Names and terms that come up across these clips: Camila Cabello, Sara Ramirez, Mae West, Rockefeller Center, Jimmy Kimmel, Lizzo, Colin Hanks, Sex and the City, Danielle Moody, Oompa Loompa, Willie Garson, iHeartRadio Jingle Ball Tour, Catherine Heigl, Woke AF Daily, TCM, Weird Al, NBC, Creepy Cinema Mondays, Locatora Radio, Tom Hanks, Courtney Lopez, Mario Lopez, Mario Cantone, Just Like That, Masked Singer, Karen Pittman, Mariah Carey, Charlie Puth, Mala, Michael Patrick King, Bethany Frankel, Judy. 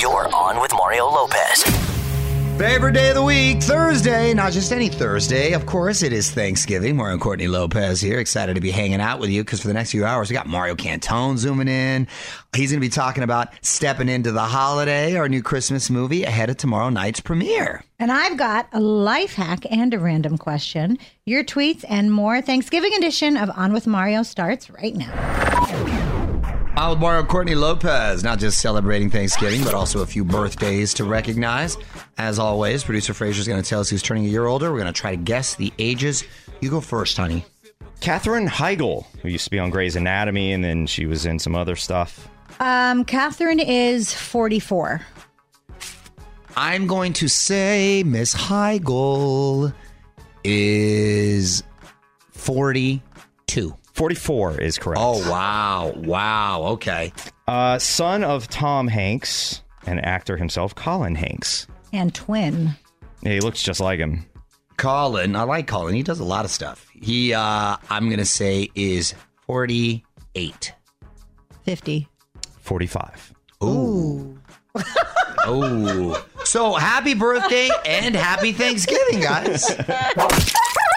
You're on with Mario Lopez. Favorite day of the week, Thursday. Not just any Thursday. Of course, it is Thanksgiving. Mario and Courtney Lopez here. Excited to be hanging out with you because for the next few hours, we got Mario Cantone zooming in. He's going to be talking about Stepping Into the Holiday, our new Christmas movie, ahead of tomorrow night's premiere. And I've got a life hack and a random question. Your tweets and more. Thanksgiving edition of On With Mario starts right now. I'm with Mario Courtney Lopez, not just celebrating Thanksgiving, but also a few birthdays to recognize. As always, producer Fraser's going to tell us who's turning a year older. We're going to try to guess the ages. You go first, honey. Catherine Heigl, who used to be on Grey's Anatomy, and then she was in some other stuff. Catherine is 44. I'm going to say Miss Heigl is 42. 44 is correct. Oh, wow. Wow. Okay. Son of Tom Hanks, and actor himself, Colin Hanks. And twin. Yeah, he looks just like him. Colin. I like Colin. He does a lot of stuff. He, I'm going to say, is 48. 50. 45. Ooh. Oh. So, happy birthday and happy Thanksgiving, guys.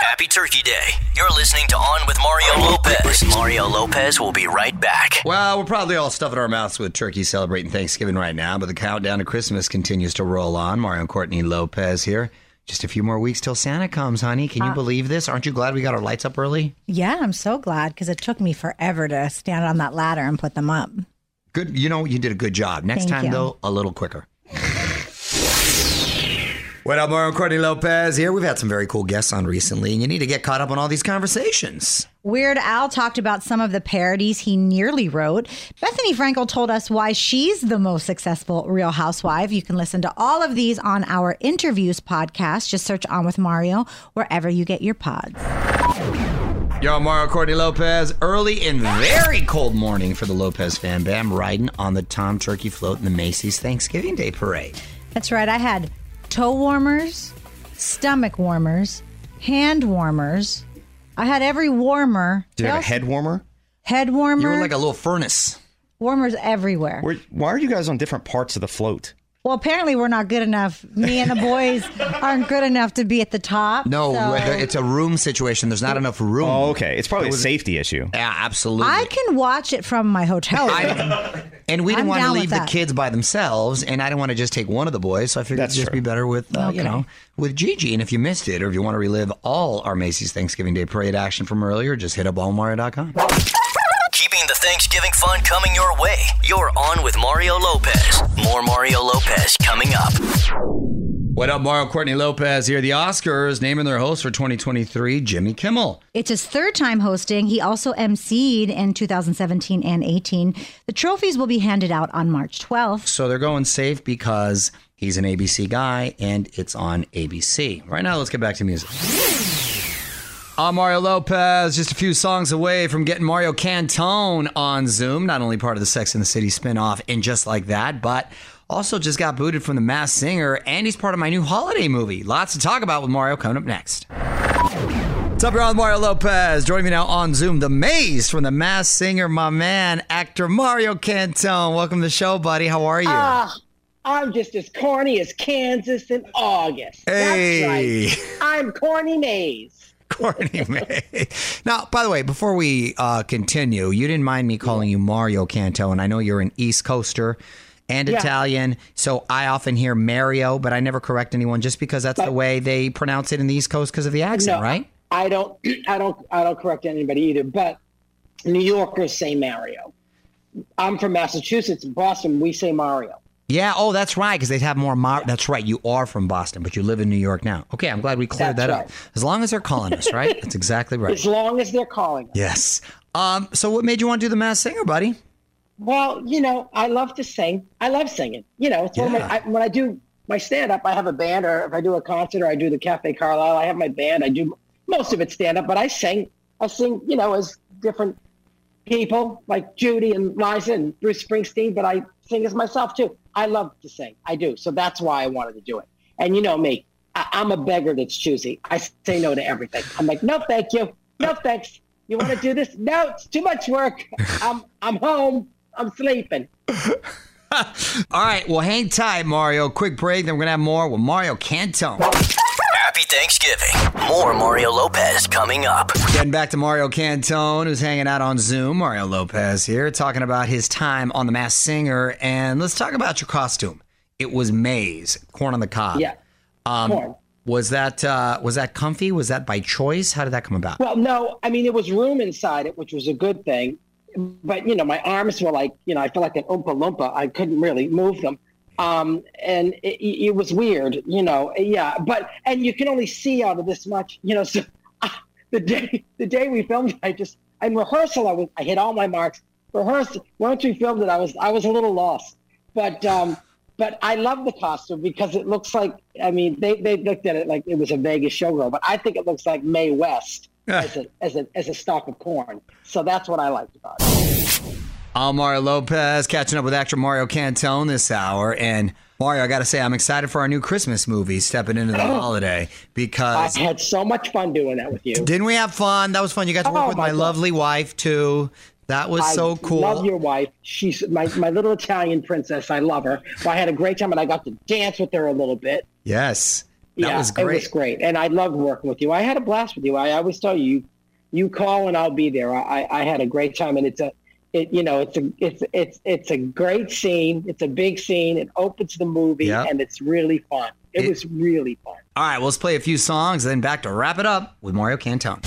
Happy Turkey Day. You're listening to On With Mario Lopez. Mario Lopez will be right back. Well, we're probably all stuffing our mouths with turkey celebrating Thanksgiving right now, but the countdown to Christmas continues to roll on. Mario and Courtney Lopez here. Just a few more weeks till Santa comes, honey. Can you believe this? Aren't you glad we got our lights up early? Yeah, I'm so glad because it took me forever to stand on that ladder and put them up. Good. You know, you did a good job. Next time, though, a little quicker. What up, Mario and Courtney Lopez here. We've had some very cool guests on recently, and you need to get caught up on all these conversations. Weird Al talked about some of the parodies he nearly wrote. Bethany Frankel told us why she's the most successful Real Housewife. You can listen to all of these on our interviews podcast. Just search On With Mario wherever you get your pods. Yo, Mario and Courtney Lopez. Early and very cold morning for the Lopez fan bam riding on the Tom Turkey float in the Macy's Thanksgiving Day Parade. That's right. I had toe warmers, stomach warmers, hand warmers. I had every warmer. Did you have a head warmer? Head warmer. You were like a little furnace. Warmers everywhere. Why are you guys on different parts of the float? well, apparently we're not good enough. Me and the boys aren't good enough to be at the top. No, so. It's a room situation. There's not enough room. Oh, okay. It's probably a safety issue. Yeah, absolutely. I can watch it from my hotel room. And we didn't want to leave the kids by themselves, and I didn't want to just take one of the boys, so I figured it'd just be better with, you know, with Gigi. And if you missed it, or if you want to relive all our Macy's Thanksgiving Day Parade action from earlier, just hit up allmario.com. Keeping the Thanksgiving fun coming your way. You're on with Mario Lopez. More Mario Lopez coming up. What up, Mario? Courtney Lopez here. The Oscars naming their host for 2023, Jimmy Kimmel. It's his third time hosting. He also emceed in 2017 and 18. The trophies will be handed out on March 12th. So they're going safe because he's an ABC guy and it's on ABC. Right now, let's get back to music. I'm Mario Lopez, just a few songs away from getting Mario Cantone on Zoom. Not only part of the Sex and the City spinoff and Just Like That, but also just got booted from the Masked Singer, and he's part of my new holiday movie. Lots to talk about with Mario coming up next. What's up, y'all? Mario Lopez. Joining me now on Zoom, the Maze from the Masked Singer, my man, actor Mario Cantone. Welcome to the show, buddy. How are you? I'm just as corny as Kansas in August. Hey. That's right. I'm Corny Maze. Courtney May. Now, by the way, before we continue, you didn't mind me calling you Mario Cantone, and I know you're an East Coaster and Italian, so I often hear Mario, but I never correct anyone just because that's the way they pronounce it in the East Coast because of the accent, right? I don't correct anybody either, but New Yorkers say Mario. I'm from Massachusetts, Boston, we say Mario. Yeah, oh, that's right, because they have more... That's right, you are from Boston, but you live in New York now. Okay, I'm glad we cleared that up. As long as they're calling us, right? That's exactly right. As long as they're calling us. Yes. So what made you want to do The Masked Singer, buddy? Well, you know, I love to sing. I love singing. You know, it's when I do my stand-up, I have a band, or if I do a concert, or I do the Cafe Carlyle, I have my band. I do most of it stand-up, but I sing, you know, as different people, like Judy and Liza and Bruce Springsteen, but I sing as myself, too. I love to sing. I do. So that's why I wanted to do it. And you know me, I'm a beggar that's choosy. I say no to everything. I'm like, no, thank you. No, thanks. You want to do this? No, it's too much work. I'm home. I'm sleeping. All right. Well, hang tight, Mario. Quick break. Then we're going to have more with Mario Cantone. Happy Thanksgiving. More Mario Lopez coming up. Getting back to Mario Cantone, who's hanging out on Zoom. Mario Lopez here, talking about his time on The Masked Singer. And let's talk about your costume. It was maize, corn on the cob. Yeah, corn. Was that comfy? Was that by choice? How did that come about? Well, no. I mean, there was room inside it, which was a good thing. But, you know, my arms were like, you know, I felt like an Oompa Loompa. I couldn't really move them. And it was weird, you know, but, and you can only see out of this much, you know, so the day we filmed, in rehearsal, I hit all my marks. Rehearsal, once we filmed it, I was a little lost, but I love the costume because it looks like, I mean, they looked at it like it was a Vegas showgirl, but I think it looks like Mae West as a stalk of corn. So that's what I liked about it. I'm Mario Lopez, catching up with actor Mario Cantone this hour. And Mario, I got to say, I'm excited for our new Christmas movie, stepping into the holiday, because I had so much fun doing that with you. Didn't we have fun? That was fun. You got to work with my lovely wife, too. That was so cool. I love your wife. She's my little Italian princess. I love her. So I had a great time, and I got to dance with her a little bit. Yes. That was great. It was great. And I loved working with you. I had a blast with you. I always tell you, you call and I'll be there. I had a great time, and it's a great scene. It's a big scene. It opens the movie, and it's really fun. It was really fun. All right, well, let's play a few songs, then back to wrap it up with Mario Cantone.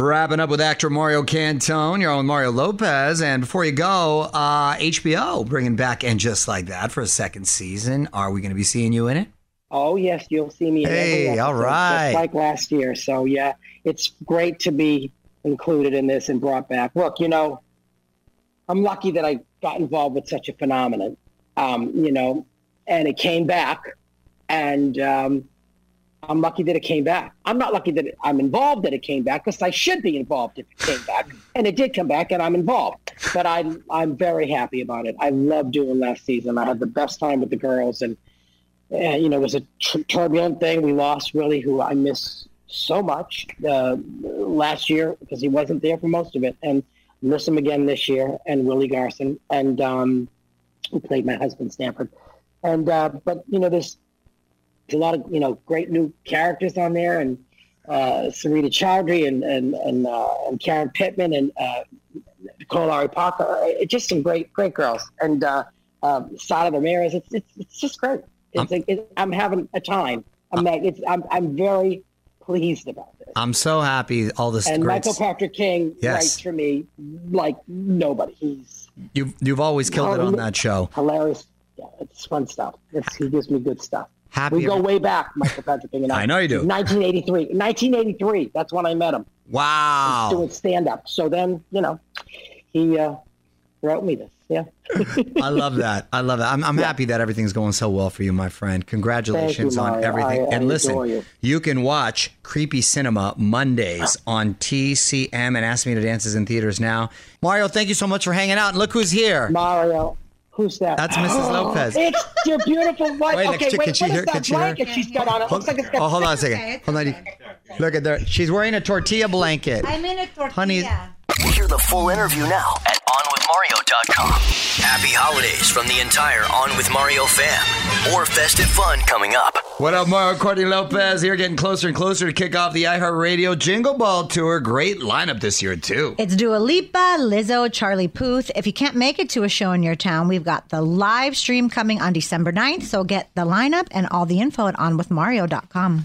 Wrapping up with actor Mario Cantone. You're on with Mario Lopez. And before you go, HBO bringing back And Just Like That for a second season. Are we going to be seeing you in it? Oh, yes, you'll see me in every episode, all right. Just like last year. So, yeah, it's great to be included in this and brought back. Look, you know, I'm lucky that I got involved with such a phenomenon, you know, and it came back, and I'm lucky that it came back. I'm not lucky that I'm involved that it came back, because I should be involved if it came back, and it did come back, and I'm involved. But I'm very happy about it. I loved doing last season. I had the best time with the girls, and you know, it was a turbulent thing. We lost Willie, who I miss so much last year because he wasn't there for most of it, and miss him again this year, and Willie Garson, and who played my husband Stanford. And but you know, there's a lot of, you know, great new characters on there, and Sarita Chowdhury and Karen Pittman and Nicole Ari Parker. It's just some great girls, and Sara Ramirez. It's just great. I'm having a time. I'm very pleased about this. I'm so happy all this. And Michael Patrick King writes for me like nobody. You've always killed it on that show. Hilarious. Yeah, it's fun stuff. He gives me good stuff. Happy. We go way back, Michael Patrick King and I. I know you do. 1983. That's when I met him. Wow. Doing stand-up. So then, you know, he wrote me this. Yeah. I love that. I'm happy that everything's going so well for you, my friend. Congratulations on everything. And listen, you can watch Creepy Cinema Mondays on TCM and Ask Me to Dance is in theaters now. Mario, thank you so much for hanging out. And look who's here. Mario. Who's that? That's Mrs. Lopez. It's your beautiful wife. Wait, what is that blanket she's got on? It looks like it's got... Oh, hold on a second. Okay. Look at there. She's wearing a tortilla blanket. I'm in a tortilla. Honey. Hear the full interview now at OnWithMario.com. Happy holidays from the entire On With Mario fam. More festive fun coming up. What up, Mario? Courtney Lopez here, getting closer and closer to kick off the iHeartRadio Jingle Ball Tour. Great lineup this year, too. It's Dua Lipa, Lizzo, Charlie Puth. If you can't make it to a show in your town, we've got the live stream coming on December 9th. So get the lineup and all the info at OnWithMario.com.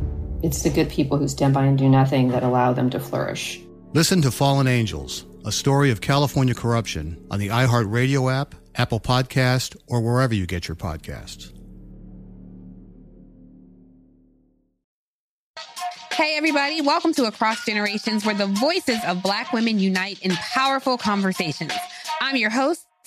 It's the good people who stand by and do nothing that allow them to flourish. Listen to Fallen Angels, a story of California corruption on the iHeartRadio app, Apple Podcast, or wherever you get your podcasts. Hey, everybody. Welcome to Across Generations, where the voices of Black women unite in powerful conversations. I'm your host,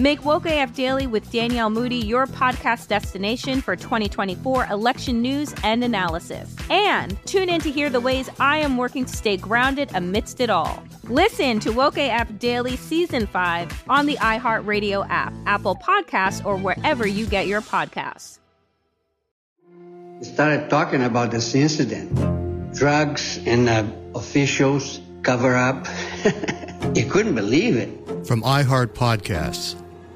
Make Woke AF Daily with Danielle Moody your podcast destination for 2024 election news and analysis. And tune in to hear the ways I am working to stay grounded amidst it all. Listen to Woke AF Daily Season 5 on the iHeartRadio app, Apple Podcasts, or wherever you get your podcasts. We started talking about this incident. Drugs and officials cover up. You couldn't believe it. From iHeart Podcasts.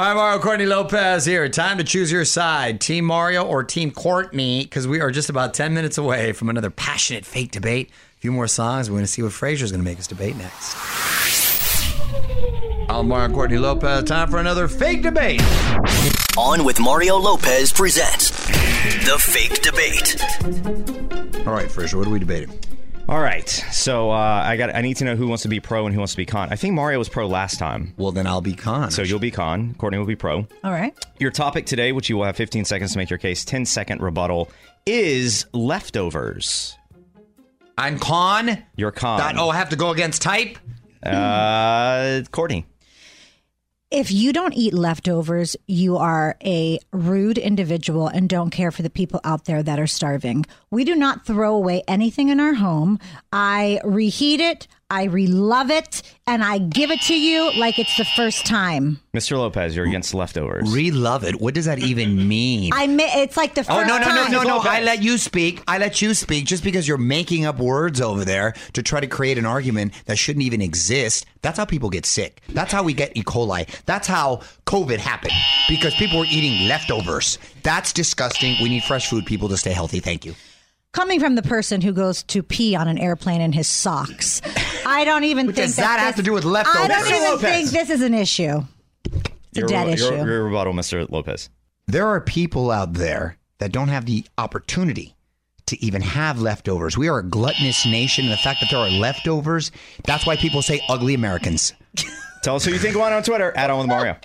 Hi, Mario. Courtney Lopez here. Time to choose your side, Team Mario or Team Courtney, because we are just about 10 minutes away from another passionate fake debate. A few more songs. We're going to see what Frazier's going to make us debate next. I'm Mario and Courtney Lopez. Time for another fake debate. On with Mario Lopez presents The Fake Debate. All right, Frazier, what are we debating? All right, so I need to know who wants to be pro and who wants to be con. I think Mario was pro last time. Well, then I'll be con. So you'll be con. Courtney will be pro. All right. Your topic today, which you will have 15 seconds to make your case, 10-second rebuttal, is leftovers. I'm con? You're con. I have to go against type? Courtney. If you don't eat leftovers, you are a rude individual and don't care for the people out there that are starving. We do not throw away anything in our home. I reheat it, I relove it, and I give it to you like it's the first time. Mr. Lopez, you're against leftovers. Relove it? What does that even mean? It's like the first time. No. I let you speak just because you're making up words over there to try to create an argument that shouldn't even exist. That's how people get sick. That's how we get E. coli. That's how COVID happened, because people were eating leftovers. That's disgusting. We need fresh food, people, to stay healthy. Thank you. Coming from the person who goes to pee on an airplane in his socks, I don't even think does that have to do with leftovers. I don't even think this is an issue. It's a dead issue. Your rebuttal, Mr. Lopez. There are people out there that don't have the opportunity to even have leftovers. We are a gluttonous nation, and the fact that there are leftovers, that's why people say ugly Americans. Tell us who you think won on Twitter, @OnWithMario.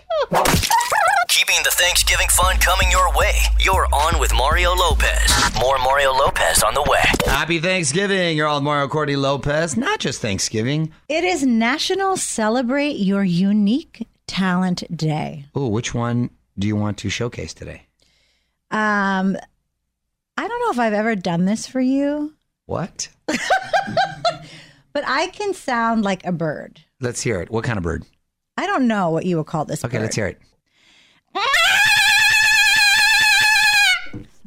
keeping the Thanksgiving fun coming your way. You're on with Mario Lopez. More Mario Lopez on the way. Happy Thanksgiving. You're all Mario Courtney Lopez. Not just Thanksgiving. It is National Celebrate Your Unique Talent Day. Ooh, which one do you want to showcase today? I don't know if I've ever done this for you. What? But I can sound like a bird. Let's hear it. What kind of bird? I don't know what you would call this bird. Okay, let's hear it.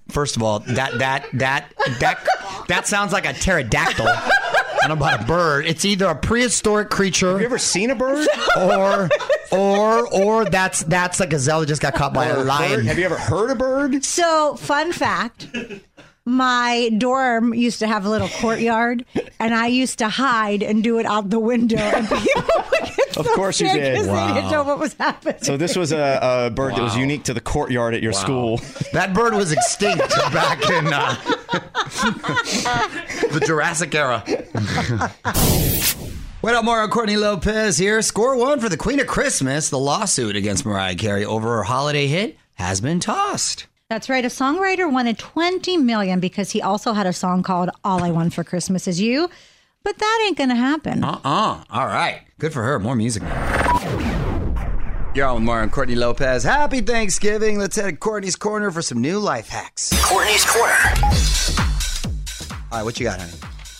First of all, that sounds like a pterodactyl. I don't know about a bird. It's either a prehistoric creature. Have you ever seen a bird? Or that's a gazelle that just got caught by a lion. Have you ever heard a bird? So, fun fact. My dorm used to have a little courtyard, and I used to hide and do it out the window. And people would get of course you did. Wow. They didn't know what was happening. So this was a bird that was unique to the courtyard at your school. That bird was extinct back in the Jurassic era. What up, Mario Courtney Lopez here. Score one for the Queen of Christmas. The lawsuit against Mariah Carey over her holiday hit has been tossed. That's right. A songwriter wanted $20 million because he also had a song called All I Want for Christmas Is You. But that ain't going to happen. All right. Good for her. More music. You're on with Mario and Courtney Lopez. Happy Thanksgiving. Let's head to Courtney's Corner for some new life hacks. Courtney's Corner. All right. What you got, honey?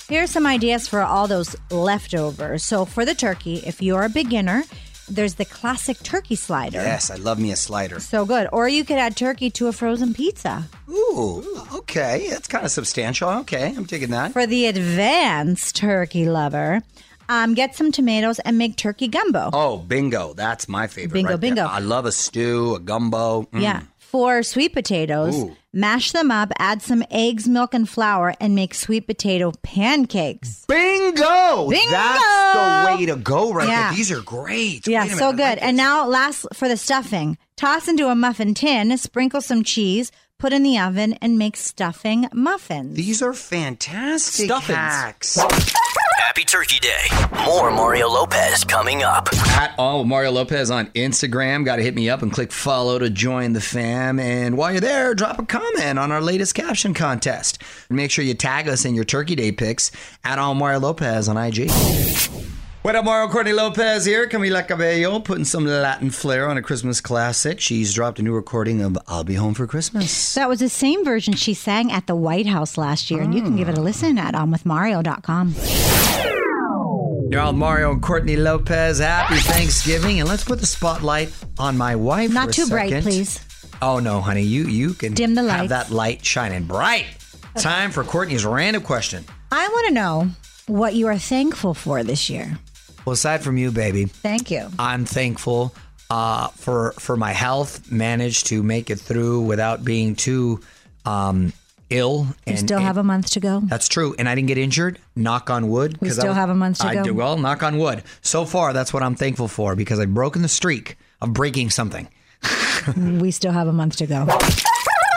Here's some ideas for all those leftovers. So for the turkey, if you're a beginner, there's the classic turkey slider. Yes, I love me a slider. So good. Or you could add turkey to a frozen pizza. Ooh, okay. That's kind of substantial. Okay, I'm taking that. For the advanced turkey lover, get some tomatoes and make turkey gumbo. Oh, bingo. That's my favorite. Bingo, right bingo. There. I love a stew, a gumbo. Mm. Yeah. For sweet potatoes, mash them up, add some eggs, milk, and flour, and make sweet potato pancakes. Bingo! Bingo! That's the way to go right there. These are great. Yeah, so good. Like and now last for the stuffing. Toss into a muffin tin, sprinkle some cheese, put in the oven, and make stuffing muffins. These are fantastic hacks. Happy Turkey Day. More Mario Lopez coming up. At all Mario Lopez on Instagram. Got to hit me up and click follow to join the fam. And while you're there, drop a comment on our latest caption contest. And make sure you tag us in your Turkey Day pics. At all Mario Lopez on IG. What up, Mario? Courtney Lopez here. Camila Cabello putting some Latin flair on a Christmas classic. She's dropped a new recording of I'll Be Home for Christmas. That was the same version she sang at the White House last year. And you can give it a listen at onwithmario.com. You're all Mario and Courtney Lopez. Happy Thanksgiving. And let's put the spotlight on my wife. Not for too bright, please. Oh, no, honey. You can dim the lights. Have that light shining bright. Okay. Time for Courtney's random question. I want to know what you are thankful for this year. Well, aside from you, baby. Thank you. I'm thankful for my health. Managed to make it through without being too ill. You still have a month to go. That's true. And I didn't get injured. Knock on wood. We still have a month to go. I do. Well, knock on wood. So far, that's what I'm thankful for because I've broken the streak of breaking something. We still have a month to go.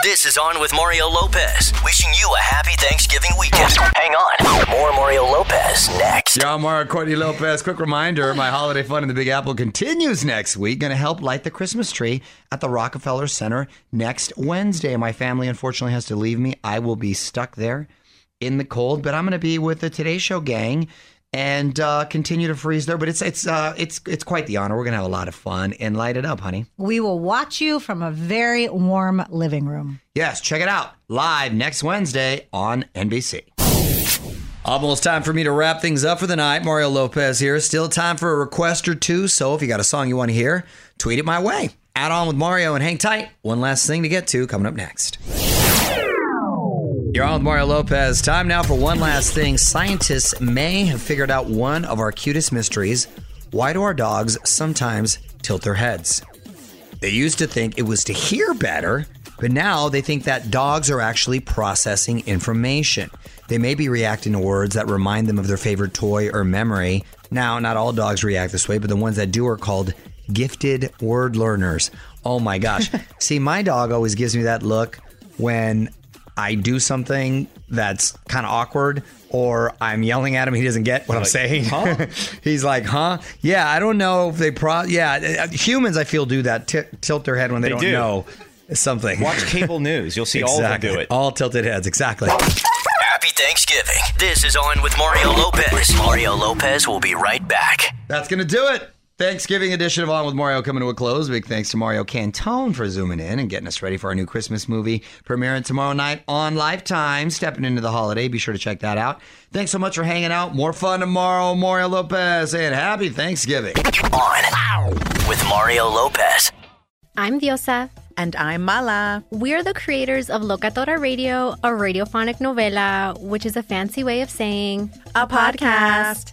This is On with Mario Lopez. Wishing you a happy Thanksgiving weekend. Hang on. More Mario Lopez next. Yo, I'm Mario Courtney Lopez. Quick reminder, my holiday fun in the Big Apple continues next week. Going to help light the Christmas tree at the Rockefeller Center next Wednesday. My family, unfortunately, has to leave me. I will be stuck there in the cold, but I'm going to be with the Today Show gang and continue to freeze there. But it's quite the honor. We're going to have a lot of fun and light it up, honey. We will watch you from a very warm living room. Yes, check it out. Live next Wednesday on NBC. Almost time for me to wrap things up for the night. Mario Lopez here. Still time for a request or two. So if you got a song you want to hear, tweet it my way. Add on with Mario and hang tight. One last thing to get to coming up next. You're on with Mario Lopez. Time now for one last thing. Scientists may have figured out one of our cutest mysteries. Why do our dogs sometimes tilt their heads? They used to think it was to hear better, but now they think that dogs are actually processing information. They may be reacting to words that remind them of their favorite toy or memory. Now, not all dogs react this way, but the ones that do are called gifted word learners. Oh my gosh. See, my dog always gives me that look when I do something that's kind of awkward, or I'm yelling at him, he doesn't get what I'm saying. Huh? He's like, huh? Yeah, I don't know if they humans, I feel, do that, tilt their head when they don't know something. Watch cable news. You'll see all of them do it. All tilted heads, exactly. Happy Thanksgiving. This is On with Mario Lopez. Mario Lopez will be right back. That's going to do it. Thanksgiving edition of On with Mario coming to a close. Big thanks to Mario Cantone for zooming in and getting us ready for our new Christmas movie premiering tomorrow night on Lifetime. Stepping into the holiday. Be sure to check that out. Thanks so much for hanging out. More fun tomorrow. Mario Lopez saying happy Thanksgiving. On with Mario Lopez. I'm Diosa. And I'm Mala. We're the creators of Locatora Radio, a radiophonic novela, which is a fancy way of saying a podcast.